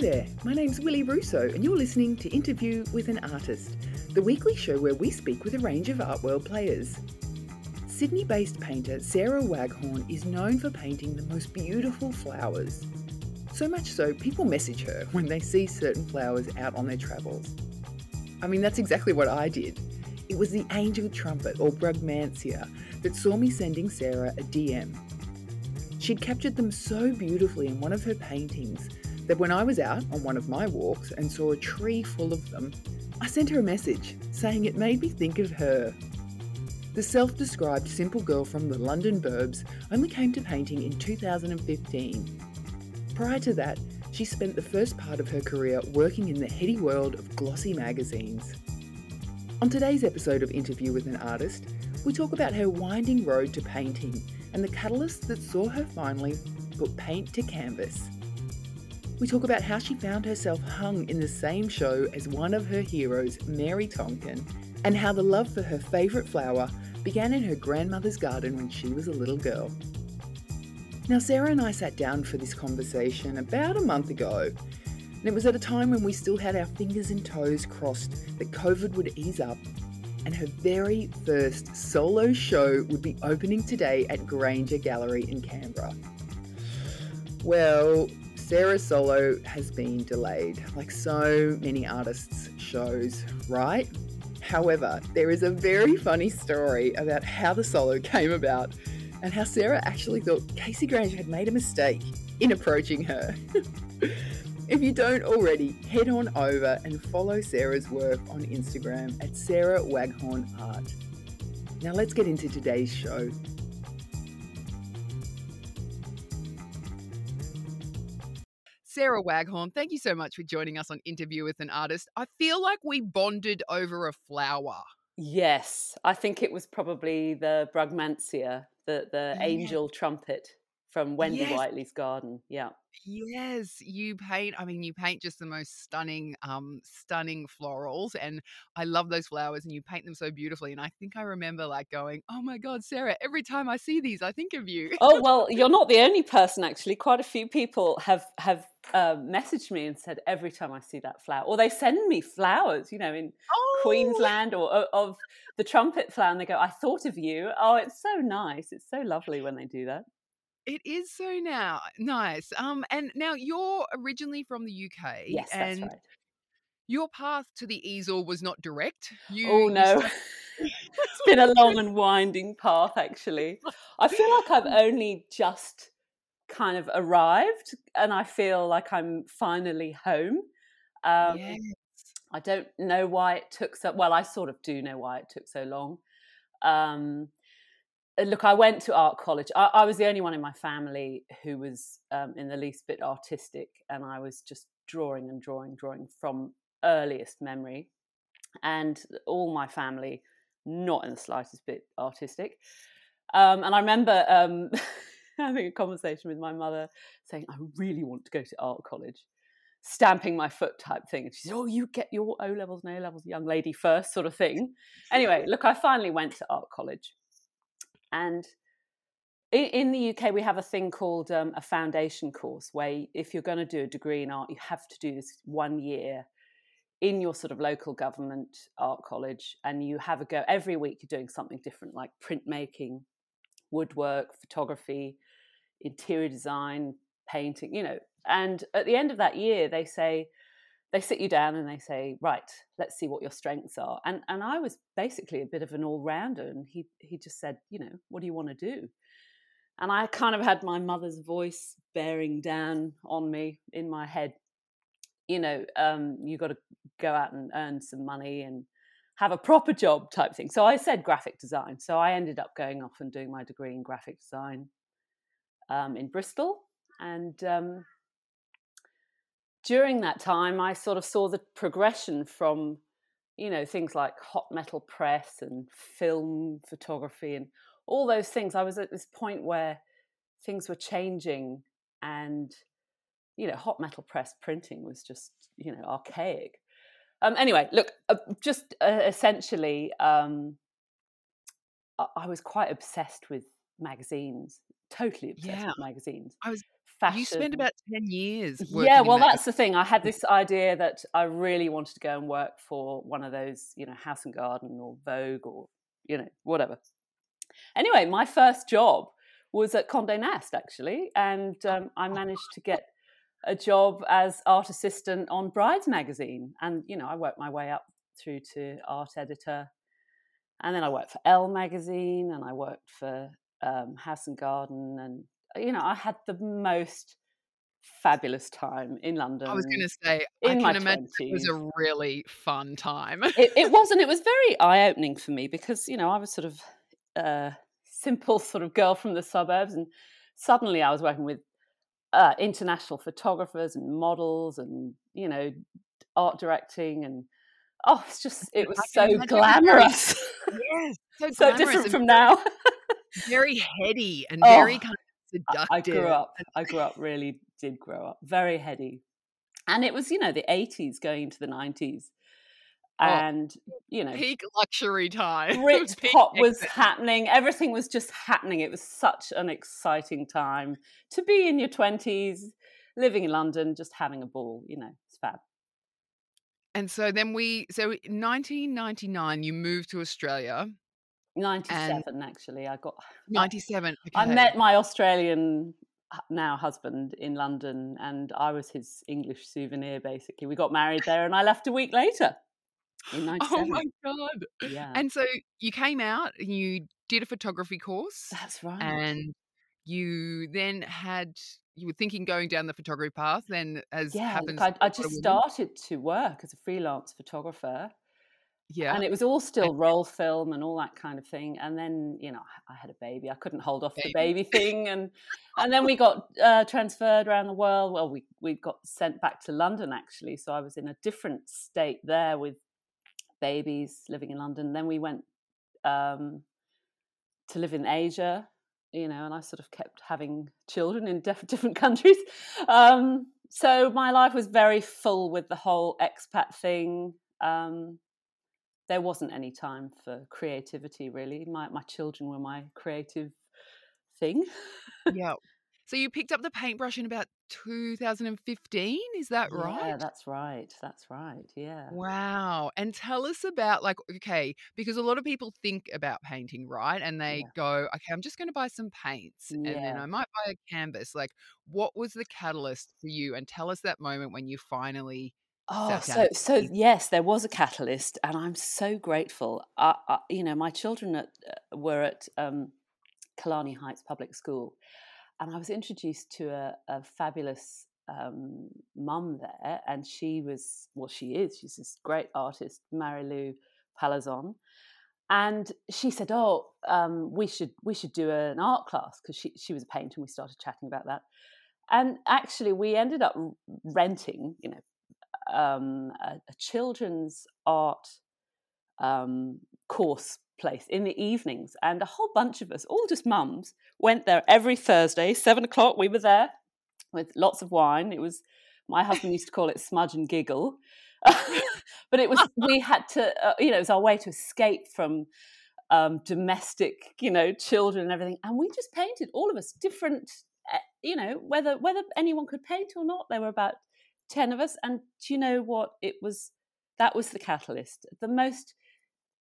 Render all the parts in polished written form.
there, my name's Willie Russo and you're listening to Interview with an Artist, the weekly show where we speak with a range of art world players. Sydney-based painter Sarah Waghorn is known for painting the most beautiful flowers. So much so, people message her when they see certain flowers out on their travels. I mean, that's exactly what I did. It was the angel trumpet, or Brugmansia, that saw me sending Sarah a DM. She'd captured them so beautifully in one of her paintings that when I was out on one of my walks and saw a tree full of them, I sent her a message saying it made me think of her. The self-described simple girl from the London burbs only came to painting in 2015. Prior to that, she spent the first part of her career working in the heady world of glossy magazines. On today's episode of Interview with an Artist, we talk about her winding road to painting and the catalyst that saw her finally put paint to canvas. We talk about how she found herself hung in the same show as one of her heroes, Mary Tonkin, and how the love for her favourite flower began in her grandmother's garden when she was a little girl. Now, Sarah and I sat down for this conversation about a month ago, and it was at a time when we still had our fingers and toes crossed that COVID would ease up, and her very first solo show would be opening today at Granger Gallery in Canberra. Well, Sarah's solo has been delayed, like so many artists' shows, right? However, there is a very funny story about how the solo came about and how Sarah actually thought Casey Granger had made a mistake in approaching her. If you don't already, head on over and follow Sarah's work on Instagram at Sarah Waghorn Art. Now let's get into today's show. Sarah Waghorn, thank you so much for joining us on Interview with an Artist. I feel like we bonded over a flower. Yes, I think it was probably the Brugmansia, the angel trumpet from Wendy Whiteley's garden. Yeah. Yes, you paint. I mean, you paint just the most stunning, stunning florals, and I love those flowers. And you paint them so beautifully. And I think I remember like going, "Oh my God, Sarah! Every time I see these, I think of you." Oh well, you're not the only person actually. Quite a few people have messaged me and said, "Every time I see that flower," or they send me flowers, you know, in Queensland or of the trumpet flower, and they go, "I thought of you." Oh, it's so nice. It's so lovely when they do that. It is so now. Nice. And now you're originally from the UK. Yes, and that's right. Your path to the easel was not direct. No. It's been a long and winding path, actually. I feel like I've only just kind of arrived and I feel like I'm finally home. Yes. I don't know why it took so... Well, I sort of do know why it took so long. Look, I went to art college. I was the only one in my family who was in the least bit artistic, and I was just drawing from earliest memory, and all my family not in the slightest bit artistic. And I remember having a conversation with my mother saying, "I really want to go to art college," stamping my foot type thing. And she said, "Oh, you get your O-levels and A-levels, young lady, first," sort of thing. Anyway, look, I finally went to art college. And in the UK, we have a thing called a foundation course where if you're going to do a degree in art, you have to do this 1 year in your sort of local government art college. And you have a go every week. You're doing something different, like printmaking, woodwork, photography, interior design, painting, you know. And at the end of that year, they sit you down and they say, "Right, let's see what your strengths are." And I was basically a bit of an all-rounder, and he just said, "You know, what do you want to do?" And I kind of had my mother's voice bearing down on me in my head. You know, you got to go out and earn some money and have a proper job type thing. So I said graphic design. So I ended up going off and doing my degree in graphic design in Bristol. And... during that time, I sort of saw the progression from, you know, things like hot metal press and film photography and all those things. I was at this point where things were changing and, you know, hot metal press printing was just, you know, archaic. Anyway, look, essentially, I was quite obsessed with magazines totally obsessed with magazines. Fashion. You spent about 10 years working. Yeah, well, that's the thing. I had this idea that I really wanted to go and work for one of those, you know, House and Garden or Vogue or, you know, whatever. Anyway, my first job was at Condé Nast, actually, and I managed to get a job as art assistant on Brides magazine. And, you know, I worked my way up through to art editor. And then I worked for Elle magazine, and I worked for House and Garden, and you know, I had the most fabulous time in London. I was going to say, I can imagine it was a really fun time. It was, and it was very eye-opening for me because, you know, I was sort of a simple sort of girl from the suburbs, and suddenly I was working with international photographers and models and, you know, art directing and, oh, it's just, it was so glamorous. Yes, so different from now. Very heady and very kind of seductive. I grew up, really did grow up, very heady. And it was, you know, the 80s going into the 90s. And, you know. Peak luxury time. Brit pop was happening. Everything was just happening. It was such an exciting time to be in your 20s, living in London, just having a ball, you know, it's fab. And so then so 1999, you moved to Australia. 97 actually. I got 97. Okay. I met my Australian now husband in London, and I was his English souvenir basically. We got married there, and I left a week later in 97. Oh my god! Yeah. And so you came out, and you did a photography course. That's right. And you then you were thinking going down the photography path. Then happens, I just started to work as a freelance photographer. Yeah. And it was all still roll film and all that kind of thing. And then, you know, I had a baby. I couldn't hold off the baby thing. And then we got transferred around the world. Well, we got sent back to London, actually. So I was in a different state there with babies living in London. Then we went to live in Asia, you know, and I sort of kept having children in different countries. So my life was very full with the whole expat thing. There wasn't any time for creativity, really. My children were my creative thing. Yeah. So you picked up the paintbrush in about 2015, is that right? Yeah, that's right. That's right, yeah. Wow. And tell us about, like, okay, because a lot of people think about painting, right? And they go, okay, I'm just going to buy some paints and then I might buy a canvas. Like, what was the catalyst for you? And tell us that moment when you finally... Oh, so yes, there was a catalyst, and I'm so grateful. I you know, my children were at Kalani Heights Public School, and I was introduced to a fabulous mum there, and she's this great artist, Marie-Lou Palazon, and she said, we should do an art class because she was a painter, and we started chatting about that, and actually we ended up renting, you know. A children's art course place in the evenings, and a whole bunch of us, all just mums, went there every Thursday, 7 o'clock. We were there with lots of wine. It was, my husband used to call it smudge and giggle, but it was, we had to, you know, it was our way to escape from domestic, you know, children and everything. And we just painted, all of us, different, you know, whether anyone could paint or not. There were about 10 of us, and do you know what? That was the catalyst, the most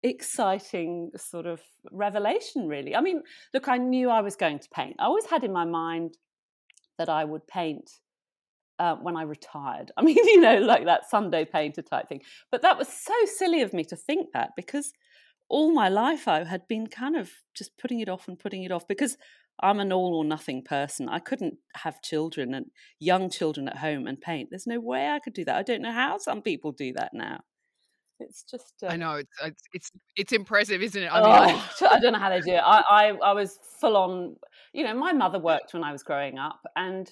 exciting sort of revelation, really. I mean, look, I knew I was going to paint. I always had in my mind that I would paint when I retired. I mean, you know, like that Sunday painter type thing. But that was so silly of me to think that, because all my life I had been kind of just putting it off because I'm an all or nothing person. I couldn't have children and young children at home and paint. There's no way I could do that. I don't know how some people do that now. It's just I know it's impressive, isn't it? I don't know how they do it. I was full on. You know, my mother worked when I was growing up, and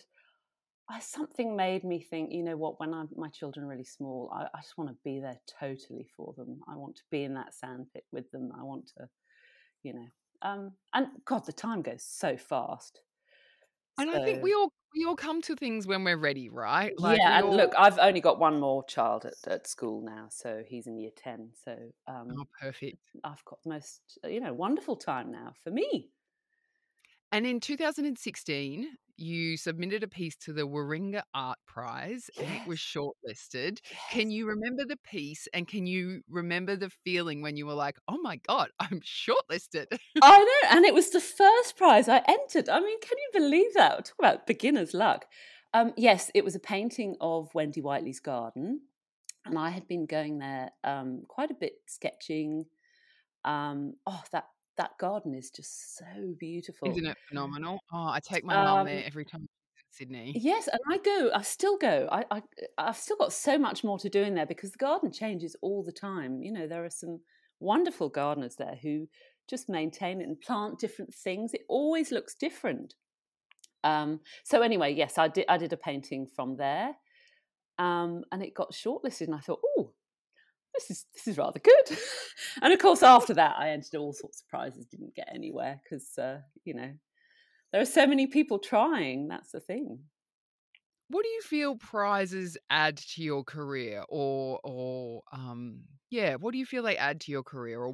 something made me think, you know what? When my children are really small, I just want to be there totally for them. I want to be in that sandpit with them. I want to, you know. And God, the time goes so fast. And I think we all come to things when we're ready, right? Like, yeah. And look, I've only got one more child at school now, so he's in year 10. So perfect. I've got the most, you know, wonderful time now for me. And in 2016, you submitted a piece to the Warringah Art Prize and it was shortlisted. Yes. Can you remember the piece and can you remember the feeling when you were like, oh my God, I'm shortlisted? I know. And it was the first prize I entered. I mean, can you believe that? Talk about beginner's luck. Yes, it was a painting of Wendy Whiteley's garden. And I had been going there quite a bit sketching. That garden is just so beautiful. Isn't it phenomenal? Oh, I take my mum there every time I'm in Sydney. Yes, and I still go. I've still got so much more to do in there because the garden changes all the time. You know, there are some wonderful gardeners there who just maintain it and plant different things. It always looks different. So anyway, yes, I did a painting from there and it got shortlisted and I thought, oh, This is rather good. And, of course, after that, I entered all sorts of prizes, didn't get anywhere because, you know, there are so many people trying. That's the thing. What do you feel prizes add to your career or what do you feel they add to your career or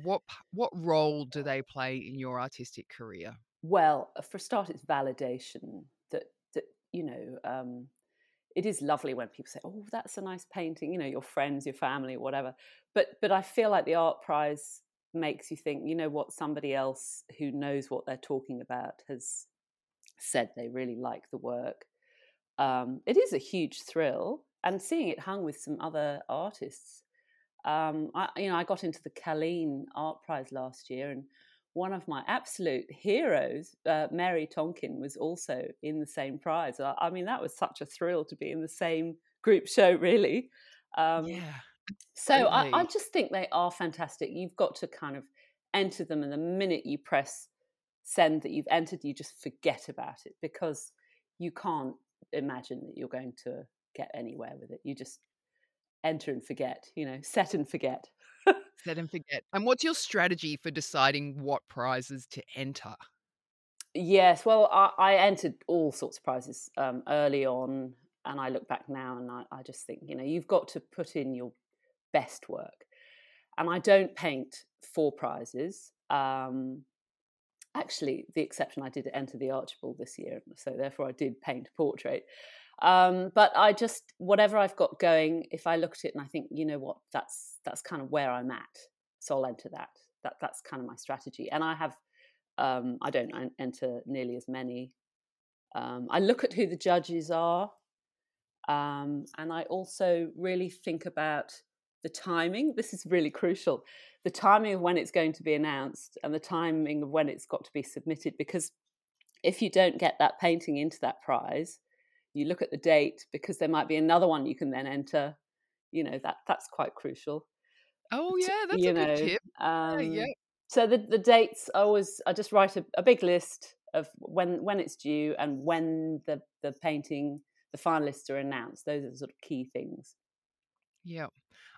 what role do they play in your artistic career? Well, for a start, it's validation that you know, it is lovely when people say, oh, that's a nice painting, you know, your friends, your family, whatever. But I feel like the art prize makes you think, you know what, somebody else who knows what they're talking about has said they really like the work. It is a huge thrill. And seeing it hung with some other artists. I got into the Kaleen Art Prize last year and one of my absolute heroes, Mary Tonkin, was also in the same prize. I mean, that was such a thrill to be in the same group show, really. So I just think they are fantastic. You've got to kind of enter them, and the minute you press send that you've entered, you just forget about it because you can't imagine that you're going to get anywhere with it. You just enter and forget, you know, set and forget. Set and forget. And what's your strategy for deciding what prizes to enter? Yes, well, I entered all sorts of prizes early on, and I look back now and I just think, you know, you've got to put in your best work. And I don't paint for prizes. Actually, the exception, I did enter the Archibald this year, so therefore I did paint a portrait. But I just, whatever I've got going, if I look at it and I think, you know what, that's kind of where I'm at. So I'll enter that. That's kind of my strategy. And I have, I don't enter nearly as many. I look at who the judges are. And I also really think about the timing. This is really crucial. The timing of when it's going to be announced and the timing of when it's got to be submitted, because if you don't get that painting into that prize, you look at the date because there might be another one you can then enter. You know, that's quite crucial. Oh yeah, that's a good tip. So the dates, I just write a big list of when it's due and when the painting, the finalists are announced. Those are the sort of key things. Yeah.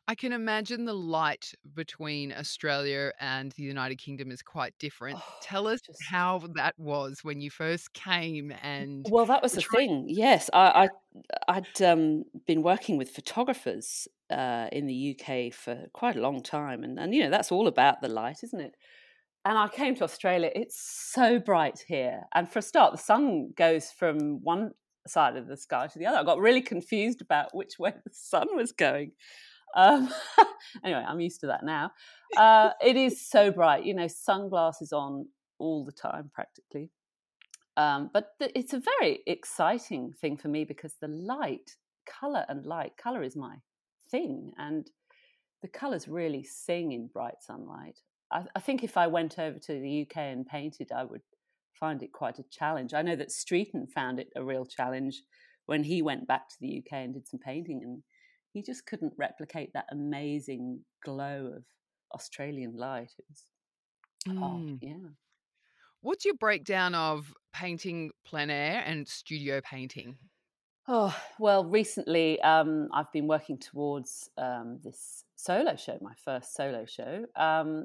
I can imagine the light between Australia and the United Kingdom is quite different. Oh, tell us how that was when you first came. And well, that was the thing. Yes, I'd been working with photographers in the UK for quite a long time, and you know that's all about the light, isn't it? And I came to Australia. It's so bright here, and for a start, the sun goes from one side of the sky to the other. I got really confused about which way the sun was going. Anyway, I'm used to that now. It is so bright, you know, sunglasses on all the time practically. But it's a very exciting thing for me because the light, colour is my thing. And the colours really sing in bright sunlight. I think if I went over to the UK and painted, I would find it quite a challenge. I know that Streeton found it a real challenge when he went back to the UK and did some painting and he just couldn't replicate that amazing glow of Australian light. What's your breakdown of painting plein air and studio painting? Oh, well, recently I've been working towards this solo show, my first solo show.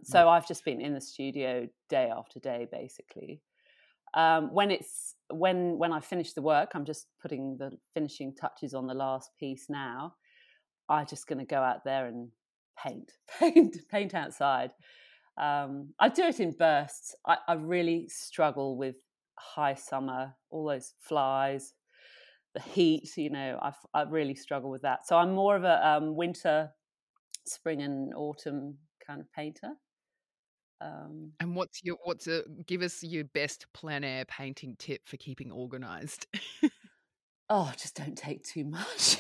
So I've just been in the studio day after day, basically. When I finish the work, I'm just putting the finishing touches on the last piece now. I'm just going to go out there and paint outside. I do it in bursts. I really struggle with high summer, all those flies, the heat, you know, I really struggle with that. So I'm more of a winter, spring and autumn kind of painter. And give us your best plein air painting tip for keeping organised. Oh, just don't take too much.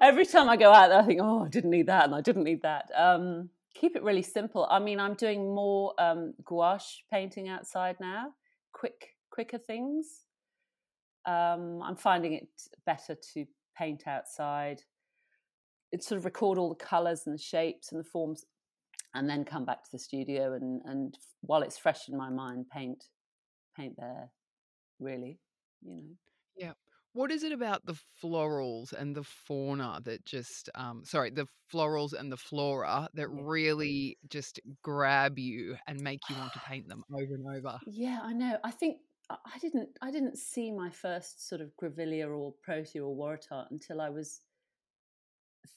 Every time I go out there, I think, oh, I didn't need that and I didn't need that. Keep it really simple. I mean, I'm doing more gouache painting outside now, quicker things. I'm finding it better to paint outside. It sort of record all the colours and the shapes and the forms, and then come back to the studio and while it's fresh in my mind, paint there, really, you know. Yeah. What is it about the florals and the fauna that just, the florals and the flora that really just grab you and make you want to paint them over and over? Yeah, I know. I think I didn't see my first sort of Grevillea or Protea or Waratah until I was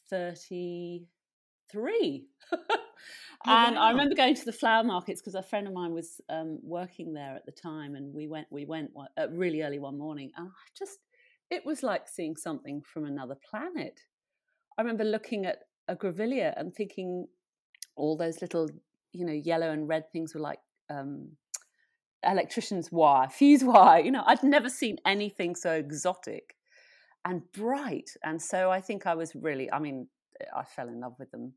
33. And I remember going to the flower markets because a friend of mine was working there at the time, and we went really early one morning, and it was like seeing something from another planet. I remember looking at a Grevillea and thinking all those little, you know, yellow and red things were like electrician's wire, fuse wire. You know, I'd never seen anything so exotic and bright. And so I think I was really, I fell in love with them.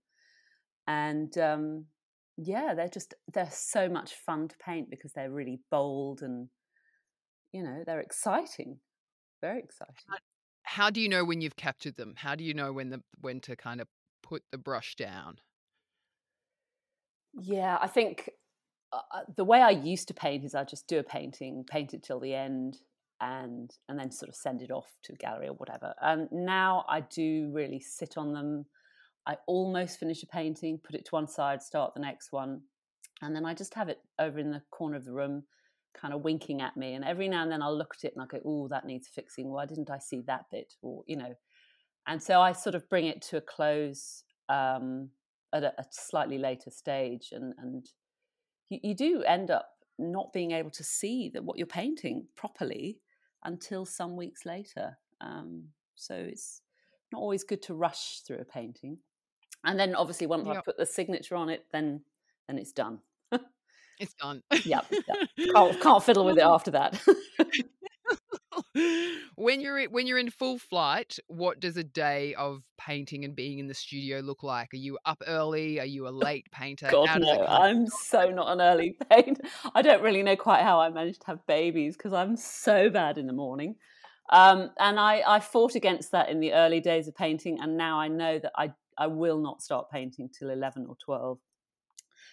And they're so much fun to paint because they're really bold and, you know, they're exciting. Very exciting. How do you know when you've captured them? How do you know when to kind of put the brush down? Yeah, I think the way I used to paint is I just do a painting, paint it till the end, and then sort of send it off to a gallery or whatever. And now I do really sit on them. I almost finish a painting, put it to one side, start the next one, and then I just have it over in the corner of the room, kind of winking at me, and every now and then I'll look at it and I'll go, oh, that needs fixing, why didn't I see that bit, or, you know. And so I sort of bring it to a close at a slightly later stage, and you do end up not being able to see that what you're painting properly until some weeks later, so it's not always good to rush through a painting. And then obviously once I put the signature on it, then it's done. It's done. Yeah. Can't fiddle with it after that. When you're in full flight, what does a day of painting and being in the studio look like? Are you up early? Are you a late painter? God, no. I'm so not an early painter. I don't really know quite how I managed to have babies because I'm so bad in the morning. And I fought against that in the early days of painting, and now I know that I will not start painting till 11 or 12.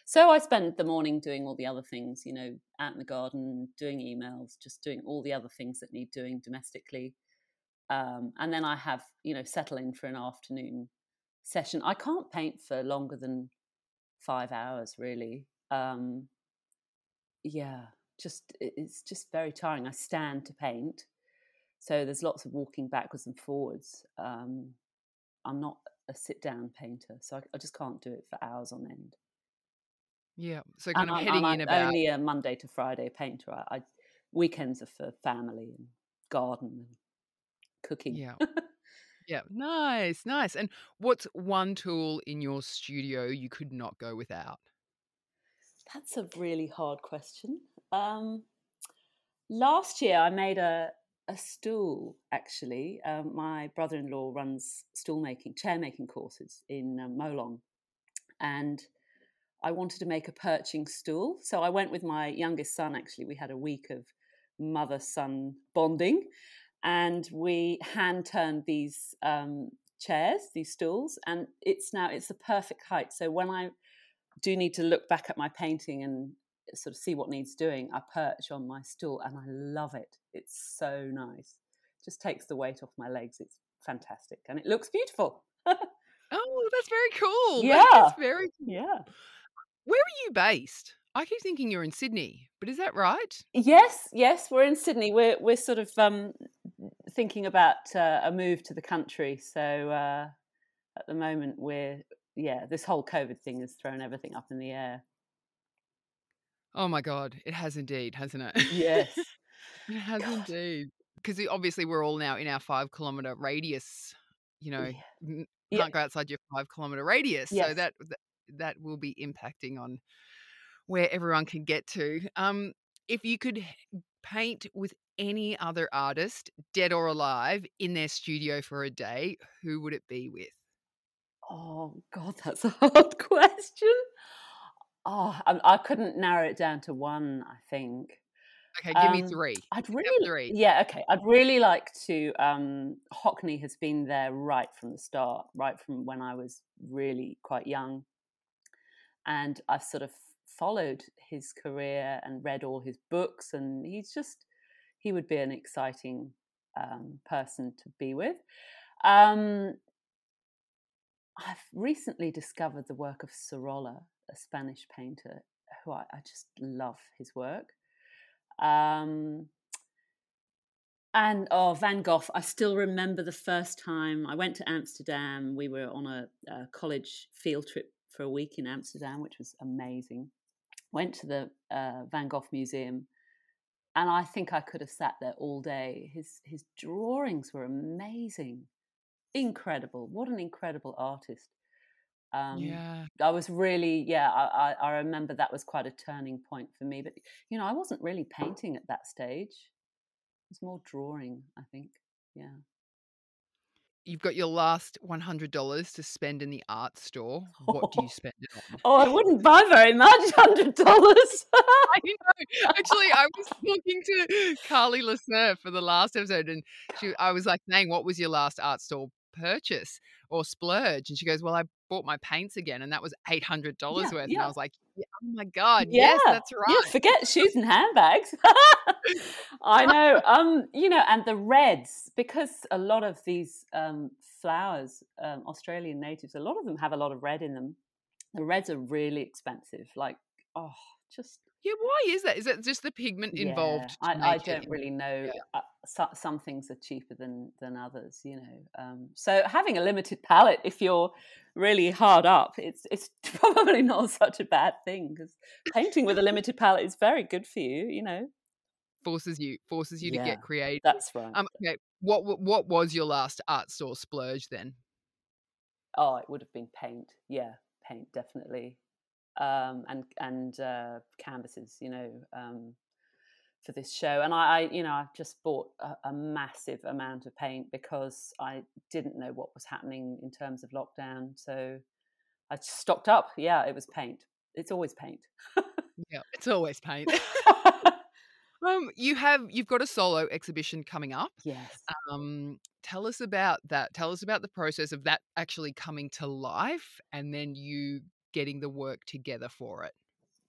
So I spend the morning doing all the other things, you know, out in the garden, doing emails, just doing all the other things that need doing domestically. And then I have, you know, settle in for an afternoon session. I can't paint for longer than 5 hours, really. It's just very tiring. I stand to paint, so there's lots of walking backwards and forwards. I'm not a sit-down painter, so I just can't do it for hours on end. Yeah, so kind of heading in about... I'm only a Monday to Friday painter. Weekends are for family and garden and cooking. Yeah, yeah, nice. And what's one tool in your studio you could not go without? That's a really hard question. Last year I made a stool, actually. My brother-in-law runs chair-making courses in Molong, and I wanted to make a perching stool. So I went with my youngest son, actually. We had a week of mother-son bonding, and we hand-turned these chairs, these stools, and it's the perfect height. So when I do need to look back at my painting and sort of see what needs doing, I perch on my stool, and I love it. It's so nice. Just takes the weight off my legs. It's fantastic, and it looks beautiful. Oh, that's very cool. Yeah. That's very cool. Yeah. Where are you based? I keep thinking you're in Sydney, but is that right? Yes, we're in Sydney. We're sort of thinking about a move to the country. So at the moment this whole COVID thing has thrown everything up in the air. Oh my God, it has indeed, hasn't it? Yes. It has indeed. Because obviously we're all now in our 5-kilometre radius, you know, can't go outside your 5-kilometre radius. Yes. So that will be impacting on where everyone can get to. If you could paint with any other artist, dead or alive, in their studio for a day, who would it be with? Oh, God, that's a hard question. Oh, I couldn't narrow it down to one, I think. Okay, give me three. I'd really like to. Hockney has been there right from the start, right from when I was really quite young. And I've sort of followed his career and read all his books, and he would be an exciting person to be with. I've recently discovered the work of Sorolla, a Spanish painter, who I just love his work. And Van Gogh. I still remember the first time I went to Amsterdam. We were on a college field trip for a week in Amsterdam, which was amazing. Went to the Van Gogh Museum, and I think I could have sat there all day. His drawings were amazing. Incredible. What an incredible artist. I remember that was quite a turning point for me. But, you know, I wasn't really painting at that stage. It was more drawing, I think. Yeah. You've got your last $100 to spend in the art store. What do you spend it on? Oh, I wouldn't buy very much, $100. I know. Actually, I was talking to Carly Lesser for the last episode, and I was like, "Nang, what was your last art store purchase or splurge?" And she goes, "Well, I bought my paints again, and that was $800 worth." Yeah. And I was like, "Oh my God, yes, that's right." Yeah, forget shoes and handbags. I know, you know, and the reds, because a lot of these flowers, Australian natives, a lot of them have a lot of red in them. The reds are really expensive. Like, why is that? Is that just the pigment involved? I don't really know. Yeah. Some things are cheaper than others, you know. So having a limited palette, if you're really hard up, it's probably not such a bad thing, because painting with a limited palette is very good for you, you know. Forces you to get creative. That's right. Okay. What was your last art store splurge then? Oh, it would have been paint. Yeah, paint definitely, and canvases. You know, for this show, and I've just bought a massive amount of paint because I didn't know what was happening in terms of lockdown, so I stocked up. Yeah, it was paint. It's always paint. Yeah, it's always paint. You've got a solo exhibition coming up. Yes. Tell us about that. Tell us about the process of that actually coming to life, and then you getting the work together for it.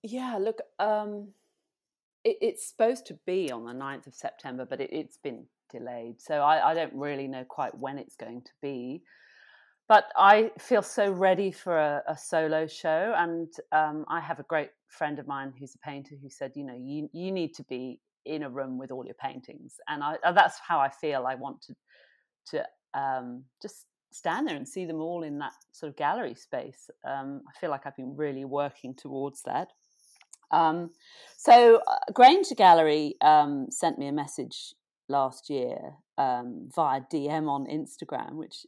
Yeah. Look, it's supposed to be on the 9th of September, but it's been delayed, so I don't really know quite when it's going to be. But I feel so ready for a solo show, and I have a great friend of mine who's a painter who said, you know, you need to be in a room with all your paintings, and that's how I feel. I want to just stand there and see them all in that sort of gallery space. I feel like I've been really working towards that. So Granger Gallery sent me a message last year via DM on Instagram, which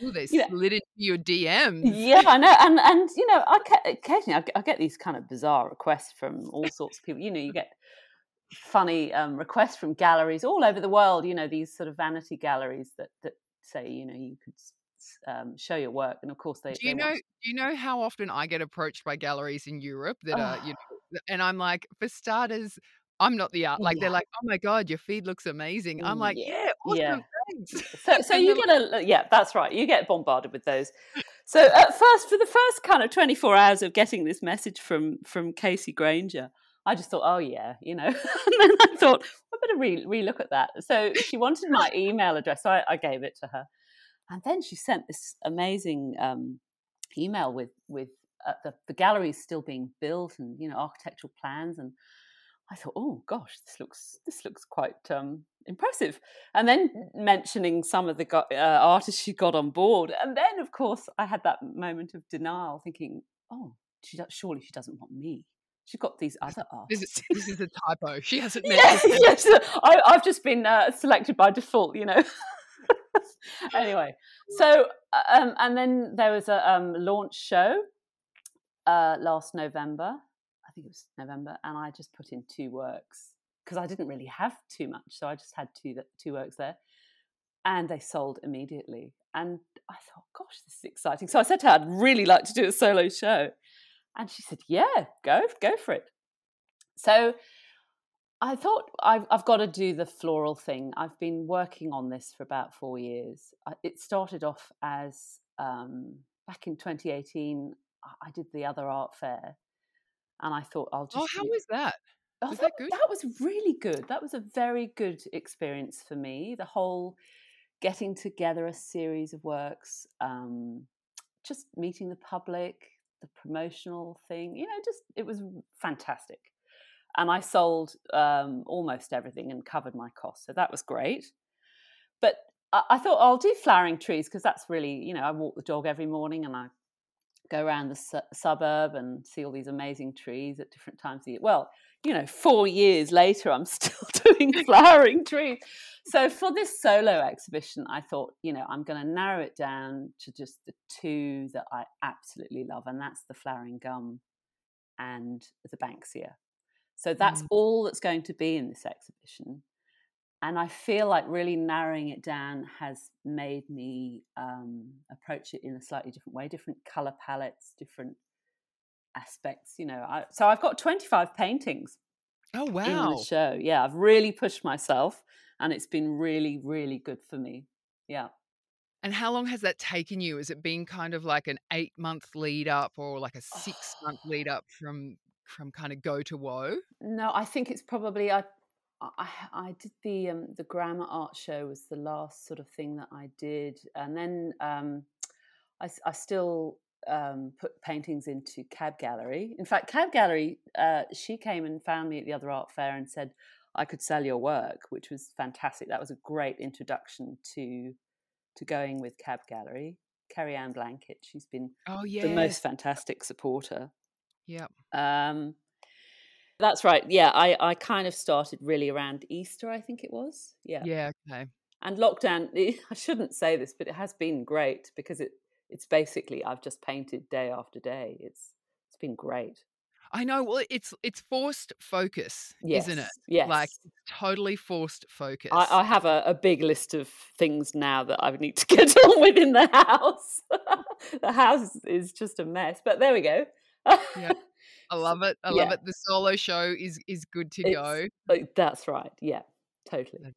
they slid into your DMs. Yeah, I know, and you know, occasionally I get these kind of bizarre requests from all sorts of people. You know, you get funny requests from galleries all over the world. You know, these sort of vanity galleries that say, you know, you could show your work, and of course they. Do you know how often I get approached by galleries in Europe that are, you know, and I'm like, for starters, I'm not the art. Like, they're like, "Oh my God, your feed looks amazing." I'm like, awesome, thanks. So you get that's right. You get bombarded with those. So at first, for the first kind of 24 hours of getting this message from Casey Granger, I just thought, oh yeah, you know. And then I thought, I better re-look at that. So she wanted my email address, so I gave it to her. And then she sent this amazing email with the galleries still being built and, you know, architectural plans, and I thought, oh gosh, this looks quite impressive. And then mentioning some of the artists she got on board, and then of course I had that moment of denial, thinking, oh, surely she doesn't want me. she's got these other artists. This is a typo. She hasn't met this. Yes, I've just been selected by default, you know. Anyway, so and then there was a launch show last November. I think it was November, and I just put in 2 works because I didn't really have too much, so I just had two works there, and they sold immediately. And I thought, gosh, this is exciting. So I said to her, I'd really like to do a solo show, and she said, yeah, go for it. So I thought, I've got to do the floral thing. I've been working on this for about 4 years. It started off as back in 2018. I did the other art fair. And I thought, I'll just... Oh, how was that? Was that good? That was really good. That was a very good experience for me. The whole getting together a series of works, just meeting the public, the promotional thing, you know, just it was fantastic. And I sold almost everything and covered my costs. So that was great. But I thought, I'll do flowering trees because that's really, you know, I walk the dog every morning and I go around the suburb and see all these amazing trees at different times of the year. Well, you know, 4 years later, I'm still doing flowering trees. So for this solo exhibition, I thought, you know, I'm going to narrow it down to just the 2 that I absolutely love, and that's the flowering gum and the Banksia. So that's all that's going to be in this exhibition. And I feel like really narrowing it down has made me approach it in a slightly different way, different colour palettes, different aspects, you know. So I've got 25 paintings. Oh, wow. In the show. Yeah, I've really pushed myself and it's been really, really good for me. Yeah. And how long has that taken you? Has it been kind of like an 8-month lead up or like a 6-month lead up from kind of go to woe? No, I think it's probably... I did the grammar art show was the last sort of thing that I did, and then I still put paintings into Cab Gallery. In fact, Cab Gallery, she came and found me at the other art fair and said I could sell your work, which was fantastic. That was a great introduction to going with Cab Gallery. Carrie-Anne Blankett, she's been the most fantastic supporter. Yeah. That's right. Yeah, I kind of started really around Easter, I think it was. Yeah. Yeah, okay. And lockdown, I shouldn't say this, but it has been great because it's basically I've just painted day after day. It's been great. I know. Well, it's forced focus, isn't it? Yes. Like totally forced focus. I have a big list of things now that I need to get on with in the house. The house is just a mess, but there we go. Yeah. I love it. I love it. The solo show is good to go. That's right. Yeah, totally.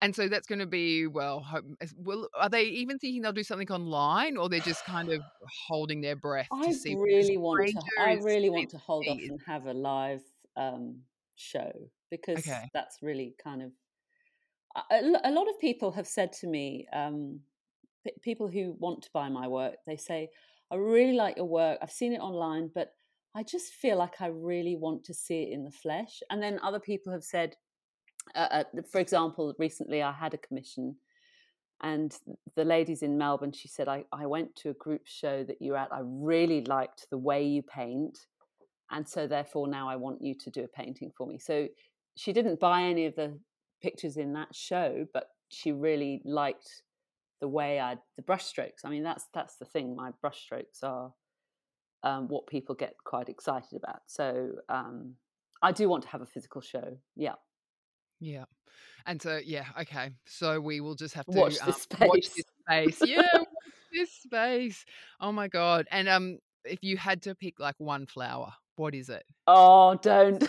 And so that's going to be, are they even thinking they'll do something online, or they're just kind of holding their breath to see? I really want to hold off and have a live show because that's really kind of a lot of people have said to me, people who want to buy my work, they say, I really like your work. I've seen it online, but I just feel like I really want to see it in the flesh. And then other people have said, for example, recently I had a commission and the ladies in Melbourne, she said, I went to a group show that you're at. I really liked the way you paint. And so therefore now I want you to do a painting for me. So she didn't buy any of the pictures in that show, but she really liked the way the brushstrokes. I mean, that's the thing. My brushstrokes are... what people get quite excited about. So I do want to have a physical show. Yeah. Yeah. And so, yeah, okay. So we will just have to watch this space. Watch this space. Oh, my God. And if you had to pick like one flower, what is it? Oh, don't.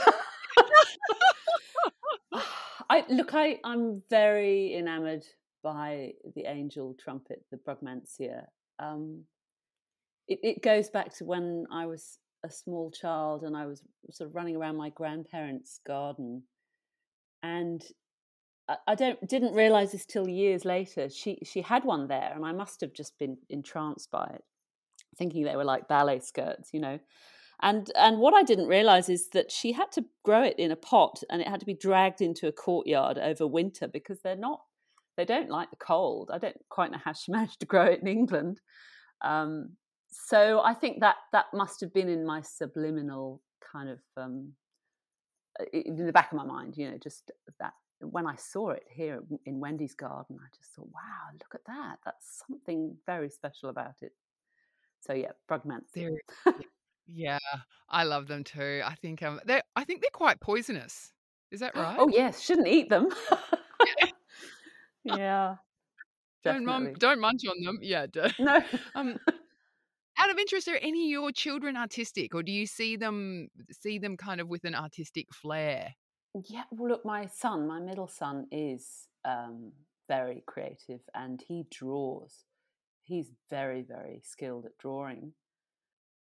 I'm very enamoured by the angel trumpet, the Brugmansia. It goes back to when I was a small child and I was sort of running around my grandparents' garden, and I didn't realise this till years later. She had one there, and I must have just been entranced by it, thinking they were like ballet skirts, you know. And what I didn't realise is that she had to grow it in a pot, and it had to be dragged into a courtyard over winter because they don't like the cold. I don't quite know how she managed to grow it in England. So I think that must have been in my subliminal kind of in the back of my mind, you know, just that when I saw it here in Wendy's garden, I just thought, wow, look at that. That's something very special about it. So yeah, Brugmansia. Yeah, I love them too. I think they're quite poisonous. Is that right? Oh yes, shouldn't eat them. Yeah. Don't munch on them. Yeah. No. Out of interest, are any of your children artistic, or do you see them kind of with an artistic flair? Yeah, well, look, my middle son is very creative, and he draws. He's very, very skilled at drawing.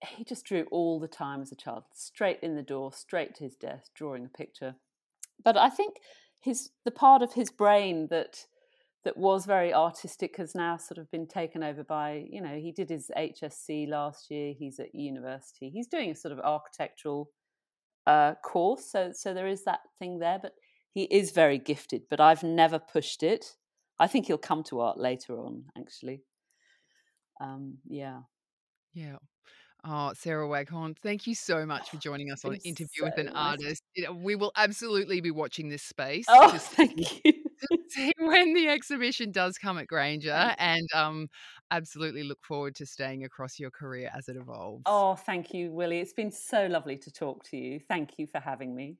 He just drew all the time as a child, straight in the door, straight to his desk, drawing a picture. But I think the part of his brain that was very artistic has now sort of been taken over by, you know, he did his HSC last year. He's at university. He's doing a sort of architectural course, so there is that thing there. But he is very gifted. But I've never pushed it. I think he'll come to art later on, actually. Yeah. Oh, Sarah Waghorn, thank you so much for joining us on Interview with an Artist. We will absolutely be watching this space. Oh, thank you. To see when the exhibition does come at Granger, and absolutely look forward to staying across your career as it evolves. Oh, thank you, Willie. It's been so lovely to talk to you. Thank you for having me.